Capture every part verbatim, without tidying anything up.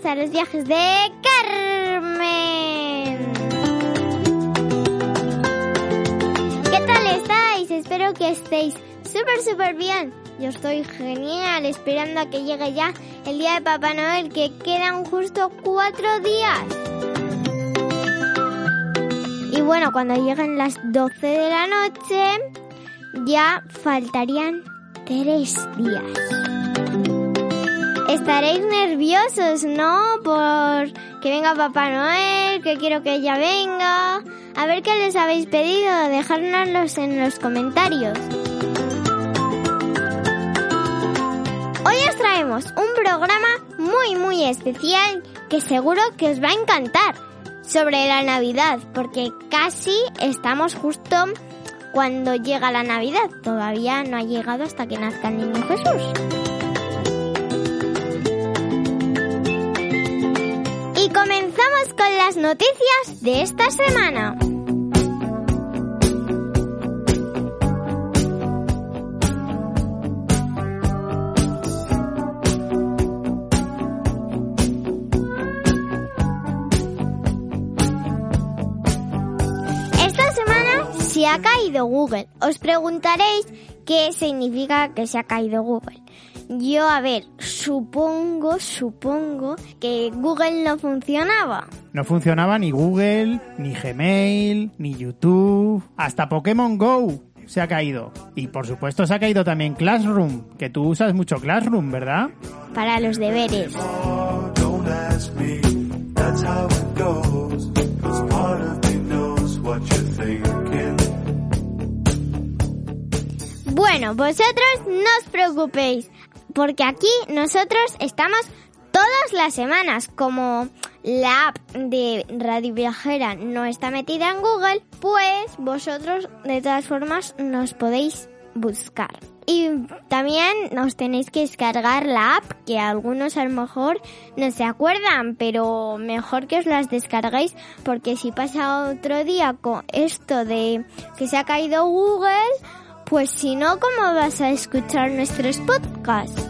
gracias a los viajes de Carmen. ¿Qué tal estáis? Espero que estéis súper, súper bien. Yo estoy genial, esperando a que llegue ya el día de Papá Noel, que quedan justo cuatro días. Y bueno, cuando lleguen las doce de la noche, ya faltarían tres días. Estaréis nerviosos, ¿no? Por que venga Papá Noel, que quiero que ella venga. A ver qué les habéis pedido, dejárnoslos en los comentarios. Hoy os traemos un programa muy, muy especial que seguro que os va a encantar, sobre la Navidad, porque casi estamos justo cuando llega la Navidad. Todavía no ha llegado hasta que nazca el niño Jesús. Comenzamos con las noticias de esta semana. Esta semana se ha caído Google. Os preguntaréis qué significa que se ha caído Google. Yo, a ver, supongo, supongo que Google no funcionaba. No funcionaba ni Google, ni Gmail, ni YouTube, hasta Pokémon Go se ha caído. Y por supuesto se ha caído también Classroom, que tú usas mucho Classroom, ¿verdad? Para los deberes. Bueno, vosotros no os preocupéis, porque aquí nosotros estamos todas las semanas. Como la app de Radio Viajera no está metida en Google, pues vosotros de todas formas nos podéis buscar. Y también os tenéis que descargar la app, que algunos a lo mejor no se acuerdan, pero mejor que os las descarguéis, porque si pasa otro día con esto de que se ha caído Google, pues si no, ¿cómo vas a escuchar nuestros podcasts?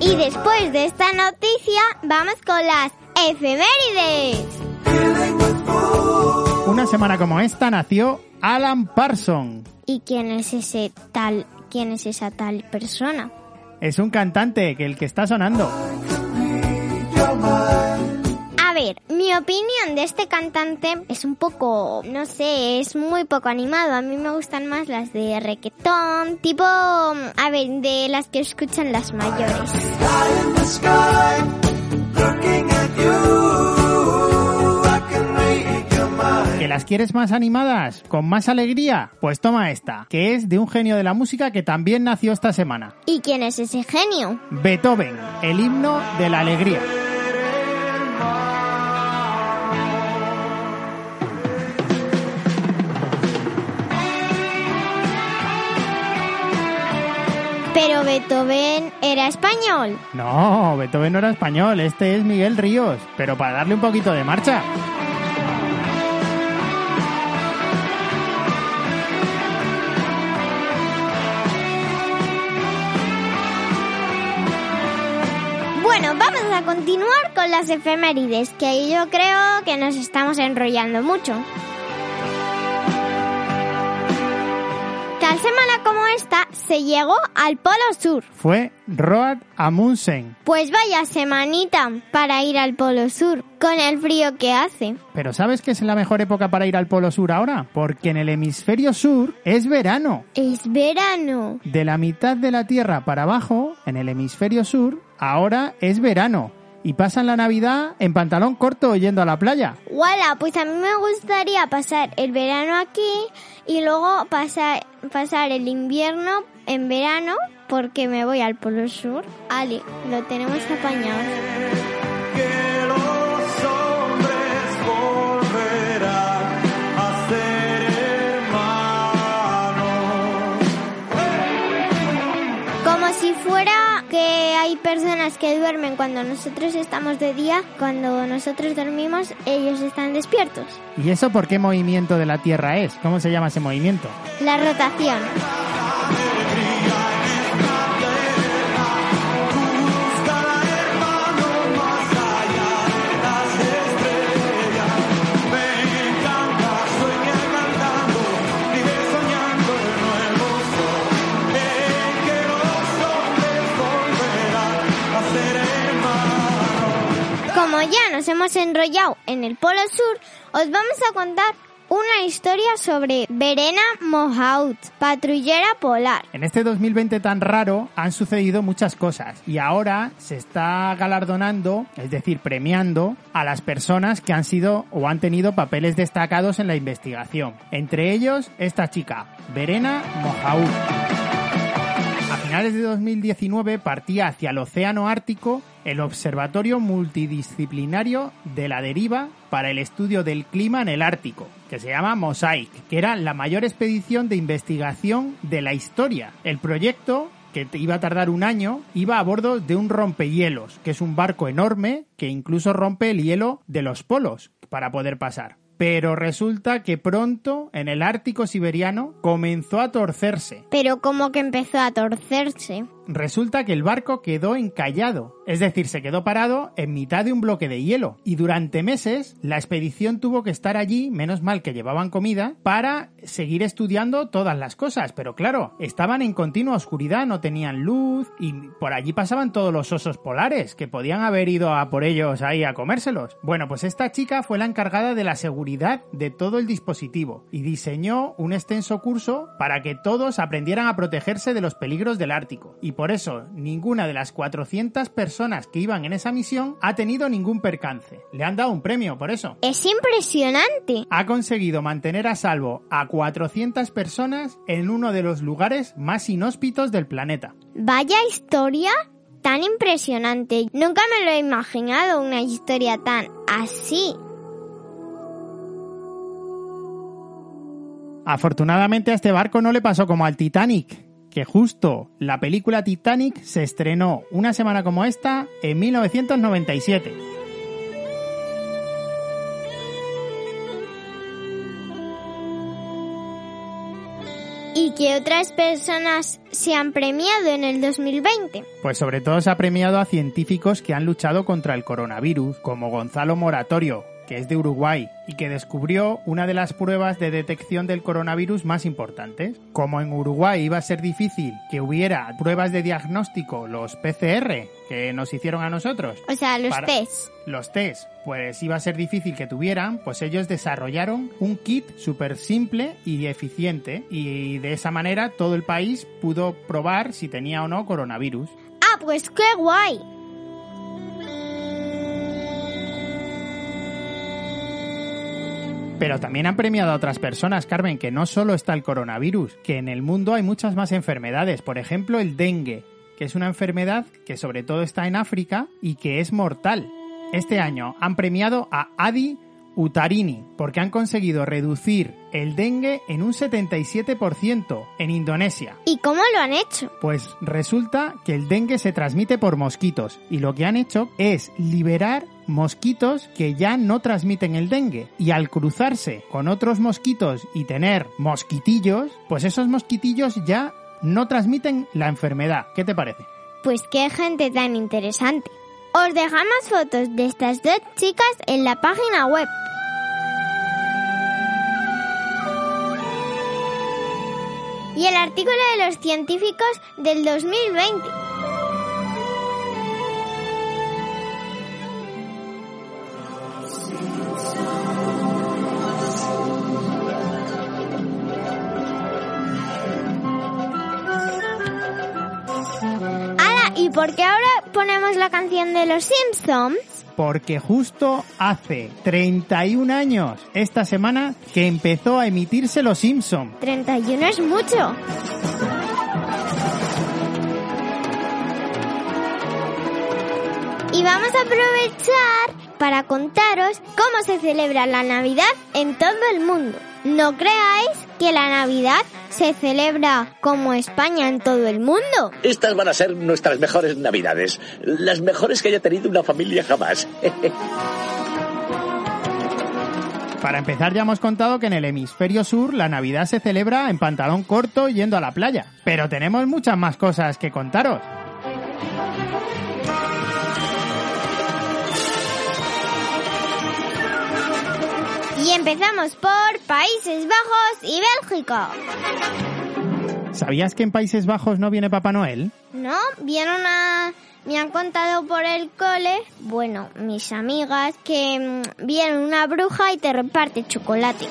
Y después de esta noticia, vamos con las efemérides. Una semana como esta nació Alan Parsons. ¿Y quién es ese tal, quién es esa tal persona? Es un cantante, que el que está sonando. A ver, mi opinión de este cantante es un poco, no sé, es muy poco animado. A mí me gustan más las de reggaetón, tipo, a ver, de las que escuchan las mayores. ¿Que las quieres más animadas, con más alegría? Pues toma esta, que es de un genio de la música que también nació esta semana. ¿Y quién es ese genio? Beethoven, el himno de la alegría. Pero Beethoven era español. No, Beethoven no era español, este es Miguel Ríos, pero para darle un poquito de marcha. Bueno, vamos a continuar con las efemérides, que yo creo que nos estamos enrollando mucho. Tal semana como esta se llegó al Polo Sur. Fue Roald Amundsen. Pues vaya semanita para ir al Polo Sur, con el frío que hace. Pero ¿sabes qué es la mejor época para ir al Polo Sur ahora? Porque en el hemisferio sur es verano. Es verano. De la mitad de la Tierra para abajo, en el hemisferio sur, ahora es verano. Y pasan la Navidad en pantalón corto yendo a la playa. ¡Wala! Pues a mí me gustaría pasar el verano aquí y luego pasar, pasar el invierno en verano, porque me voy al Polo Sur. Ale, lo tenemos apañado. Que los hombres volverán a ser hermanos. Como si fuera que hay personas que duermen cuando nosotros estamos de día, cuando nosotros dormimos ellos están despiertos. ¿Y eso por qué movimiento de la Tierra es? ¿Cómo se llama ese movimiento? La rotación. Ya nos hemos enrollado en el Polo Sur, os vamos a contar una historia sobre Verena Mohaupt, patrullera polar. En este dos mil veinte tan raro han sucedido muchas cosas y ahora se está galardonando, es decir, premiando a las personas que han sido o han tenido papeles destacados en la investigación. Entre ellos, esta chica, Verena Mohaupt. A finales de dos mil diecinueve partía hacia el Océano Ártico el Observatorio Multidisciplinario de la Deriva para el Estudio del Clima en el Ártico, que se llama MOSAiC, que era la mayor expedición de investigación de la historia. El proyecto, que iba a tardar un año, iba a bordo de un rompehielos, que es un barco enorme que incluso rompe el hielo de los polos para poder pasar. Pero resulta que pronto, en el Ártico siberiano, comenzó a torcerse. ¿Pero cómo que empezó a torcerse? Resulta que el barco quedó encallado, es decir, se quedó parado en mitad de un bloque de hielo. Y durante meses, la expedición tuvo que estar allí, menos mal que llevaban comida, para seguir estudiando todas las cosas. Pero claro, estaban en continua oscuridad, no tenían luz, y por allí pasaban todos los osos polares, que podían haber ido a por ellos ahí a comérselos. Bueno, pues esta chica fue la encargada de la seguridad de todo el dispositivo, y diseñó un extenso curso para que todos aprendieran a protegerse de los peligros del Ártico. Y por eso, ninguna de las cuatrocientas personas que iban en esa misión ha tenido ningún percance. Le han dado un premio por eso. ¡Es impresionante! Ha conseguido mantener a salvo a cuatrocientas personas en uno de los lugares más inhóspitos del planeta. ¡Vaya historia tan impresionante! Nunca me lo he imaginado una historia tan así. Afortunadamente a este barco no le pasó como al Titanic, que justo la película Titanic se estrenó una semana como esta en mil novecientos noventa y siete. ¿Y qué otras personas se han premiado en el dos mil veinte? Pues sobre todo se ha premiado a científicos que han luchado contra el coronavirus, como Gonzalo Moratorio, que es de Uruguay y que descubrió una de las pruebas de detección del coronavirus más importantes. Como en Uruguay iba a ser difícil que hubiera pruebas de diagnóstico, los P C R que nos hicieron a nosotros. O sea, los para... tests. Los tests, pues iba a ser difícil que tuvieran, pues ellos desarrollaron un kit súper simple y eficiente y de esa manera todo el país pudo probar si tenía o no coronavirus. ¡Ah, pues qué guay! Pero también han premiado a otras personas, Carmen, que no solo está el coronavirus, que en el mundo hay muchas más enfermedades. Por ejemplo, el dengue, que es una enfermedad que sobre todo está en África y que es mortal. Este año han premiado a Adi Utarini, porque han conseguido reducir el dengue en un setenta y siete por ciento en Indonesia. ¿Y cómo lo han hecho? Pues resulta que el dengue se transmite por mosquitos y lo que han hecho es liberar mosquitos que ya no transmiten el dengue y al cruzarse con otros mosquitos y tener mosquitillos, pues esos mosquitillos ya no transmiten la enfermedad. ¿Qué te parece? Pues qué gente tan interesante. Os dejamos fotos de estas dos chicas en la página web. Y el artículo de los científicos del dos mil veinte. ¡Hala! ¿Y por qué ahora ponemos la canción de los Simpsons? Porque justo hace treinta y un años, esta semana, que empezó a emitirse los Simpsons. treinta y uno es mucho. Y vamos a aprovechar para contaros cómo se celebra la Navidad en todo el mundo. No creáis que la Navidad se celebra como España en todo el mundo. Estas van a ser nuestras mejores Navidades, las mejores que haya tenido una familia jamás. Para empezar, ya hemos contado que en el hemisferio sur la Navidad se celebra en pantalón corto yendo a la playa. Pero tenemos muchas más cosas que contaros. Y empezamos por Países Bajos y Bélgica. ¿Sabías que en Países Bajos no viene Papá Noel? No, vieron a... Me han contado por el cole, bueno, mis amigas, que viene una bruja y te reparte chocolate.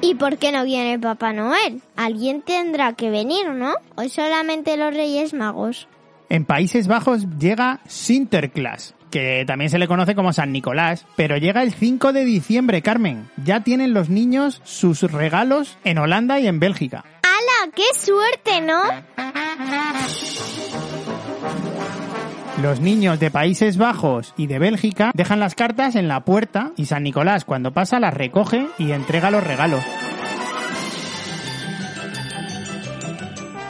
¿Y por qué no viene Papá Noel? Alguien tendrá que venir, ¿no? ¿O solamente los Reyes Magos? En Países Bajos llega Sinterklaas, que también se le conoce como San Nicolás, pero llega el cinco de diciembre, Carmen. Ya tienen los niños sus regalos en Holanda y en Bélgica. ¡Hala! ¡Qué suerte!, ¿no? Los niños de Países Bajos y de Bélgica dejan las cartas en la puerta y San Nicolás, cuando pasa, las recoge y entrega los regalos.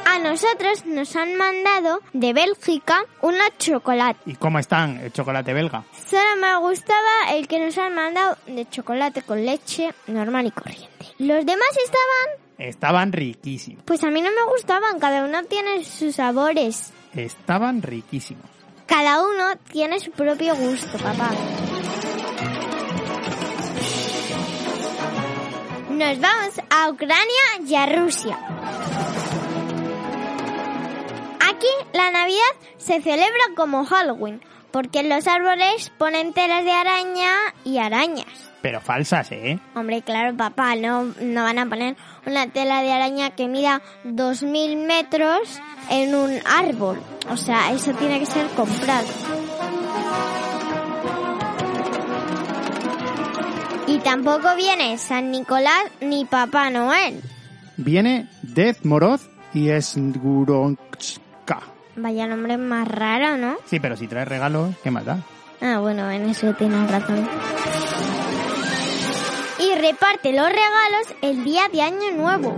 A nosotros nos han mandado de Bélgica unos chocolates. ¿Y cómo están el chocolate belga? Solo me gustaba el que nos han mandado de chocolate con leche normal y corriente. Los demás estaban... Estaban riquísimos. Pues a mí no me gustaban, cada uno tiene sus sabores. Estaban riquísimos. Cada uno tiene su propio gusto, papá. Nos vamos a Ucrania y a Rusia. Aquí la Navidad se celebra como Halloween, porque en los árboles ponen telas de araña y arañas. Pero falsas, ¿eh? Hombre, claro, papá, no, no van a poner una tela de araña que mida dos mil metros en un árbol. O sea, eso tiene que ser comprado. Y tampoco viene San Nicolás ni Papá Noel. Viene Ded Moroz y Snegúrochka. Vaya nombre más raro, ¿no? Sí, pero si trae regalos, ¿qué más da? Ah, bueno, en eso tienes razón. Y reparte los regalos el día de Año Nuevo.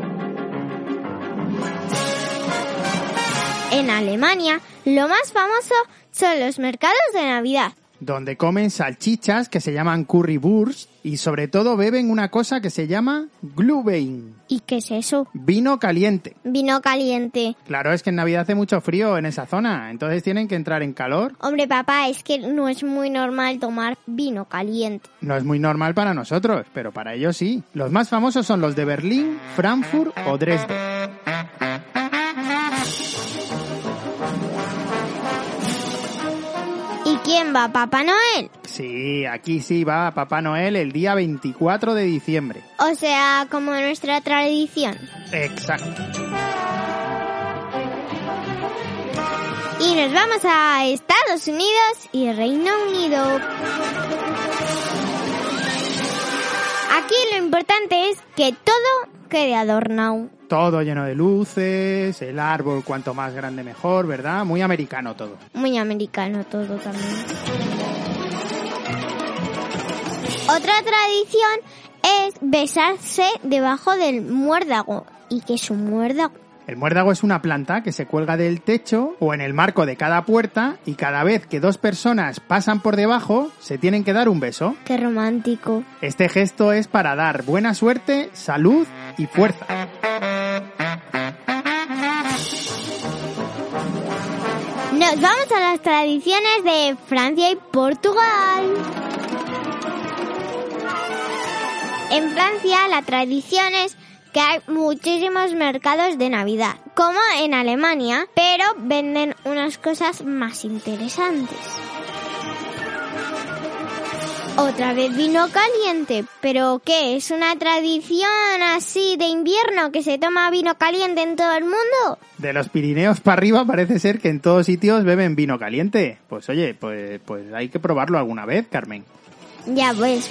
En Alemania, lo más famoso son los mercados de Navidad, donde comen salchichas que se llaman currywurst y sobre todo beben una cosa que se llama Glühwein. ¿Y qué es eso? Vino caliente. Vino caliente. Claro, es que en Navidad hace mucho frío en esa zona, entonces tienen que entrar en calor. Hombre, papá, es que no es muy normal tomar vino caliente. No es muy normal para nosotros, pero para ellos sí. Los más famosos son los de Berlín, Frankfurt o Dresde. ¿Y quién va? ¿Papá Noel? Sí, aquí sí va Papá Noel el día veinticuatro de diciembre. O sea, como nuestra tradición. Exacto. Y nos vamos a Estados Unidos y Reino Unido. Aquí lo importante es que todo quede adornado. Todo lleno de luces, el árbol cuanto más grande mejor, ¿verdad? Muy americano todo. Muy americano todo también. Otra tradición es besarse debajo del muérdago. ¿Y qué es un muérdago? El muérdago es una planta que se cuelga del techo o en el marco de cada puerta y cada vez que dos personas pasan por debajo se tienen que dar un beso. ¡Qué romántico! Este gesto es para dar buena suerte, salud y fuerza. Nos vamos a las tradiciones de Francia y Portugal. En Francia la tradición es que hay muchísimos mercados de Navidad, como en Alemania, pero venden unas cosas más interesantes. Otra vez vino caliente, pero ¿qué? ¿Es una tradición así de invierno que se toma vino caliente en todo el mundo? De los Pirineos para arriba parece ser que en todos sitios beben vino caliente. Pues oye, pues, pues hay que probarlo alguna vez, Carmen. Ya pues...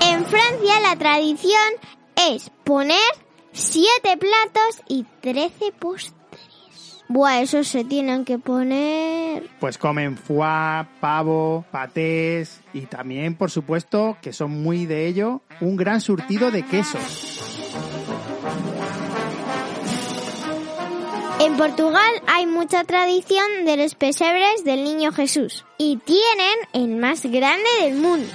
En Francia la tradición es poner siete platos y trece postres. Buah, esos se tienen que poner... Pues comen foie, pavo, patés y también, por supuesto, que son muy de ello, un gran surtido de quesos. En Portugal hay mucha tradición de los pesebres del Niño Jesús y tienen el más grande del mundo.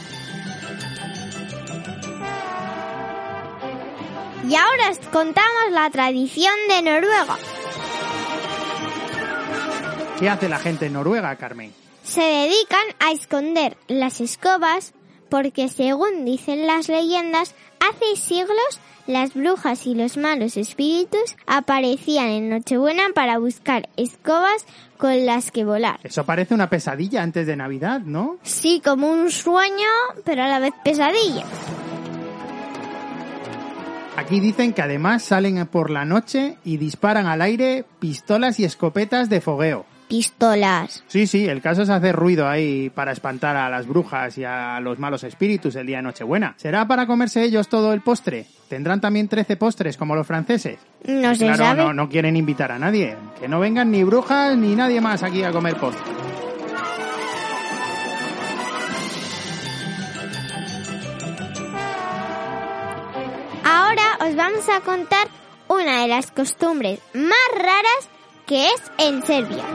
Y ahora os contamos la tradición de Noruega. ¿Qué hace la gente en Noruega, Carmen? Se dedican a esconder las escobas porque, según dicen las leyendas, hace siglos las brujas y los malos espíritus aparecían en Nochebuena para buscar escobas con las que volar. Eso parece una pesadilla antes de Navidad, ¿no? Sí, como un sueño, pero a la vez pesadilla. Aquí dicen que además salen por la noche y disparan al aire pistolas y escopetas de fogueo. Pistolas. Sí, sí, el caso es hacer ruido ahí para espantar a las brujas y a los malos espíritus el día de Nochebuena. ¿Será para comerse ellos todo el postre? ¿Tendrán también trece postres como los franceses? No se claro, sabe. No, no quieren invitar a nadie. Que no vengan ni brujas ni nadie más aquí a comer postre. Ahora os vamos a contar una de las costumbres más raras que es en Serbia.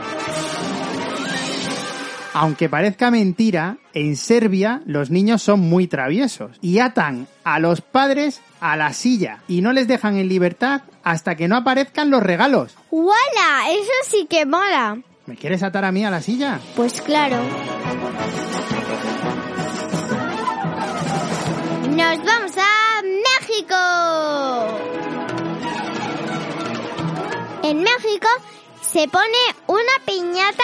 Aunque parezca mentira, en Serbia los niños son muy traviesos y atan a los padres a la silla y no les dejan en libertad hasta que no aparezcan los regalos. ¡Wala! Eso sí que mola. ¿Me quieres atar a mí a la silla? Pues claro. ¡Nos vamos a México! En México se pone una piñata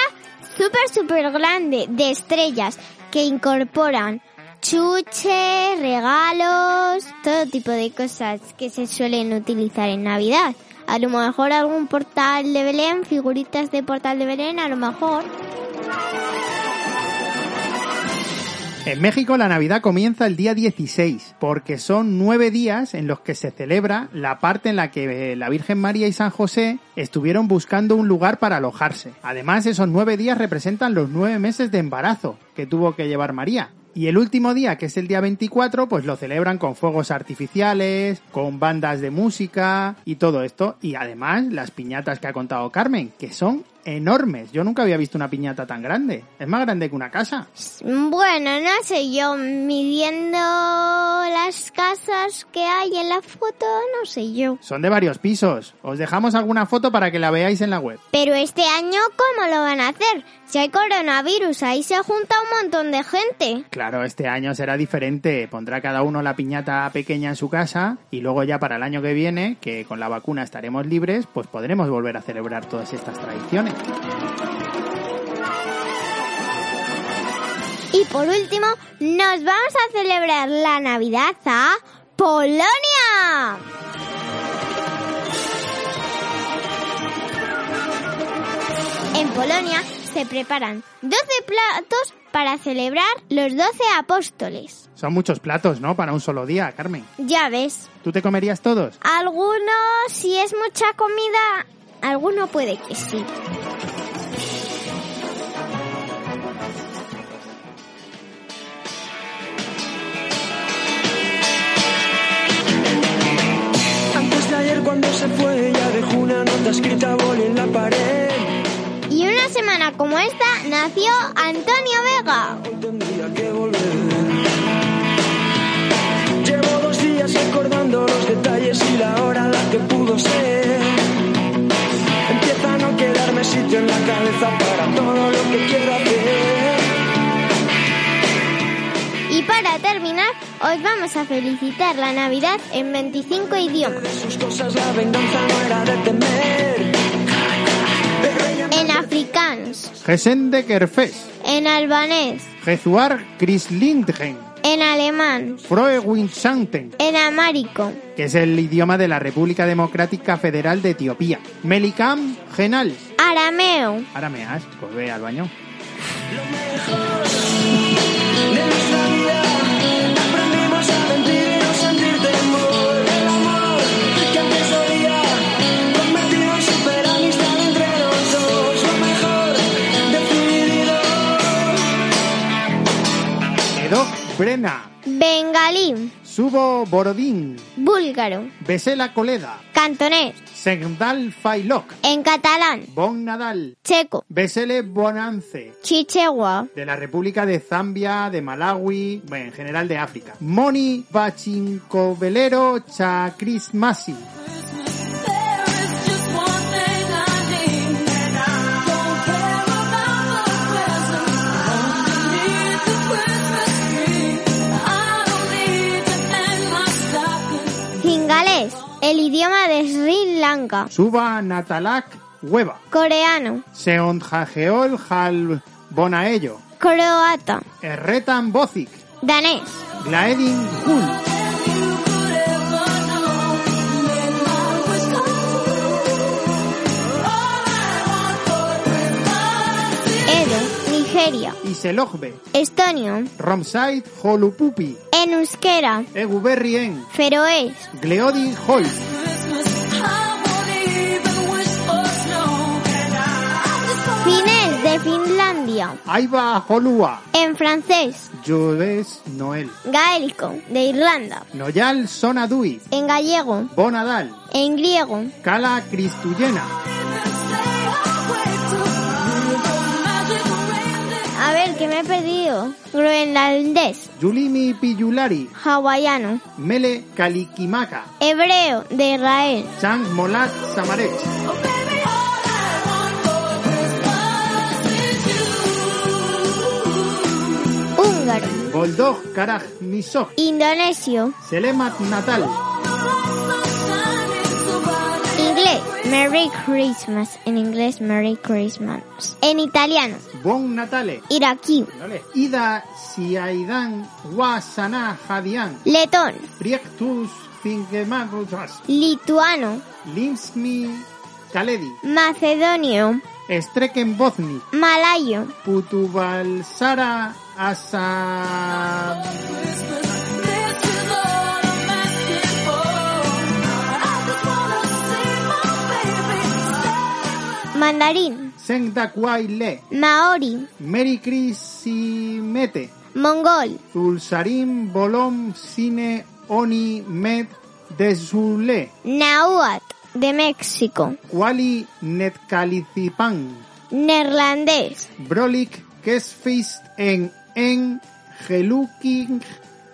súper, súper grande, de estrellas, que incorporan chuches, regalos, todo tipo de cosas que se suelen utilizar en Navidad. A lo mejor algún portal de Belén, figuritas de portal de Belén, a lo mejor. En México la Navidad comienza el día dieciséis, porque son nueve días en los que se celebra la parte en la que la Virgen María y San José estuvieron buscando un lugar para alojarse. Además, esos nueve días representan los nueve meses de embarazo que tuvo que llevar María. Y el último día, que es el día veinticuatro, pues lo celebran con fuegos artificiales, con bandas de música y todo esto. Y además, las piñatas que ha contado Carmen, que son enormes. Yo nunca había visto una piñata tan grande. Es más grande que una casa. Bueno, no sé yo, midiendo las casas que hay en la foto, no sé yo. Son de varios pisos. Os dejamos alguna foto para que la veáis en la web. Pero este año, ¿cómo lo van a hacer? Si hay coronavirus, ahí se junta un montón de gente. Claro, este año será diferente. Pondrá cada uno la piñata pequeña en su casa y luego ya para el año que viene, que con la vacuna estaremos libres, pues podremos volver a celebrar todas estas tradiciones. Y por último, nos vamos a celebrar la Navidad a Polonia. En Polonia se preparan doce platos para celebrar los doce apóstoles. Son muchos platos, ¿no? Para un solo día, Carmen. Ya ves. ¿Tú te comerías todos? Algunos, si es mucha comida, alguno puede que sí. Antes de ayer cuando se fue ya dejó una nota escrita boli en la pared. Y una semana como esta nació Antonio Vega. Hoy tendría que volver. Llevo dos días recordando los detalles y la hora a la que pudo ser. Empieza a no quedarme sitio en la cabeza para todo lo que quiero hacer. Y para terminar, os vamos a felicitar la Navidad en veinticinco idiomas. De sus cosas la venganza no era de temer. En afrikaans, Gesende Kerfes. En albanés, Jesuar Krislindgen. En alemán, Frohe Winsanten. En amárico, que es el idioma de la República Democrática Federal de Etiopía. Melikam Genal. Arameo. Arameas, pues ve al baño. Lo mejor de nuestra vida, aprendimos a mentir y no sentir temor. El amor que antes oía, convertido en superamistad entre los dos. Ucrena. Bengalí. Subo-Borodín. Búlgaro. Vesela Koleda. Cantonés. Segdal Failok. En catalán. Bon Nadal. Checo. Vesele Bonance. Chichewa. De la República de Zambia, de Malawi, bueno, en general de África. Moni Bachincovelero Chakrismasi. El idioma de Sri Lanka. Suba Natalak Hueva. Coreano. Seonjajeol Hal Bonaello. Croata. Erretan Bocic. Danés. Glaedin Hul. Edo. Nigeria. Iselogbe. Estonio. Romsait Holupupi. En euskera. Eguberrien. Feroés. Gleodin Hol. Finés de Finlandia. Aiva Holua. En francés. Jules Noel. Gaélico de Irlanda. Noyal Sonadui. En gallego. Bonadal. En griego. Cala Cristuyena. A ver, ¿qué me he pedido? Groenlandés. Yulimi Piyulari. Hawaiano. Mele Kalikimaka. Hebreo de Israel. Chang Molat Samarech. Húngaro. Boldog Karaj Misok. Indonesio. Selamat Natal. Merry Christmas. En inglés, Merry Christmas. En italiano. Buon Natale. Iraquí. Ida Siaidan Wasana Javian. Letón. Priektus Fingemarusas. Lituano. Limsmi Kaledi. Macedonio. Streken Bosni. Malayo. Putubalsara Asa... Mandarín. Sengdakwai-le. Maori. Merikrisimete. Mongol. Tulsarim Bolom Sine Oni Med Desule. Náhuatl de México. Kuali Netcalicipan. Neerlandés. Brolik Kesfist en En Geluking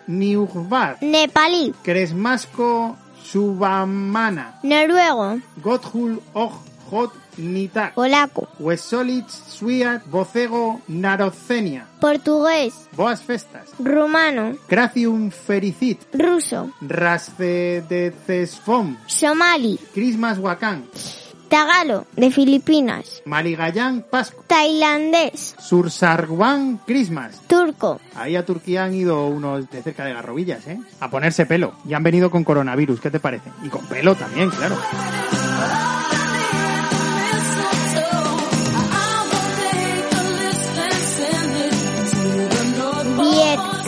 Niugbar. Nepalí. Kresmasko Subamana. Noruego. Godhul Og Hot Nitak. Polaco. Huesolich, Suiat, Bocego, Narocenia. Portugués. Boas festas. Rumano. Gracium Fericit. Ruso. Rascedecesfom. Somali. Christmas Wakang. Tagalo, de Filipinas. Maligayán Pasco. Tailandés. Sursarguán Christmas. Turco. Ahí a Turquía han ido unos de cerca de Garrobillas, ¿eh? A ponerse pelo. Y han venido con coronavirus, ¿qué te parece? Y con pelo también, claro.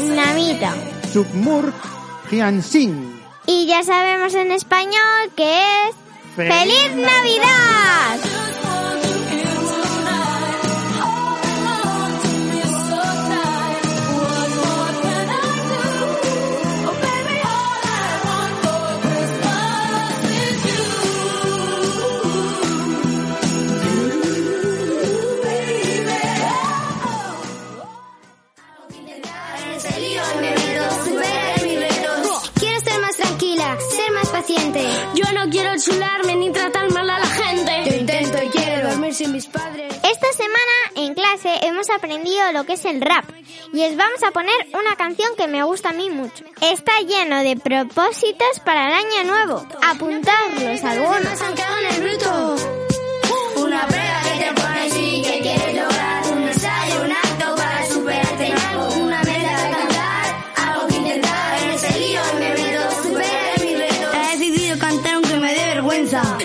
Namita. Submur Jianxin. Y ya sabemos en español que es... ¡Feliz, ¡Feliz Navidad! Yo no quiero chularme ni tratar mal a la gente. Yo intento y quiero dormir sin mis padres. Esta semana en clase hemos aprendido lo que es el rap y os vamos a poner una canción que me gusta a mí mucho. Está lleno de propósitos para el año nuevo. Apuntarlos algunos. Una prueba que te pones y que quieres lograr. Un ensayo, un acto para superarte en algo. Una meta de cantar, algo que intentar. En ese lío me meto, superar.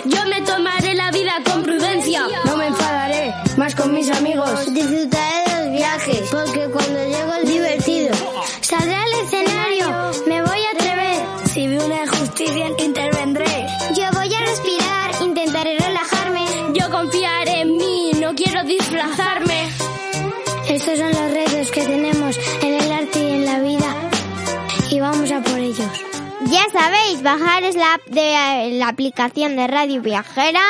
Yo me tomaré la vida con prudencia. No me enfadaré, más con mis amigos. Disfrutaré de los viajes, porque cuando llego es divertido. Saldré al escenario, me voy a atrever. Si veo una injusticia, intervendré. Yo voy a respirar, intentaré relajarme. Yo confiaré en mí, no quiero disfrazarme. Estos son los retos que tenemos en el arte y en la vida. Ya sabéis, bajaros la app de la aplicación de Radio Viajera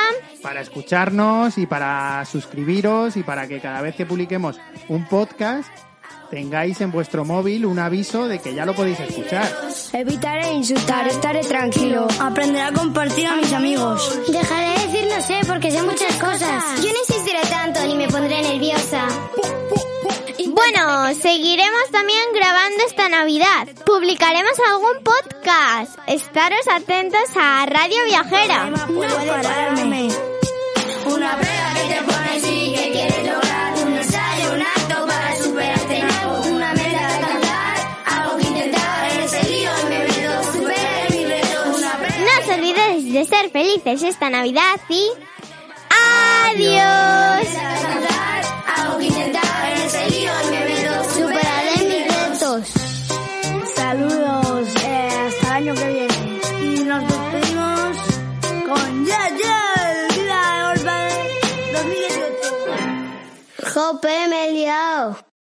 para escucharnos y para suscribiros y para que cada vez que publiquemos un podcast tengáis en vuestro móvil un aviso de que ya lo podéis escuchar. Evitaré insultar, estaré tranquilo. Aprenderé a compartir a mis amigos. Dejaré de decir no sé porque sé muchas cosas. Yo no insistiré tanto ni me pondré nerviosa. Bueno, seguiremos también grabando esta Navidad. Publicaremos algún podcast. Estaros atentos a Radio Viajera. No pararme. Una prueba que te pones y que quieres lograr. Un ensayo, un acto para superarte en algo. Una meta de alcanzar, algo que intentar. Eres el lío y me meto, superar mi reto. No os olvidéis de ser felices esta Navidad y... ¡adiós! Algo que intentar. Eres el lío y me meto, superaré mis retos. Saludos, eh, hasta el año que viene. Y nos despedimos con ya, ya. ¡Jope, me he liado!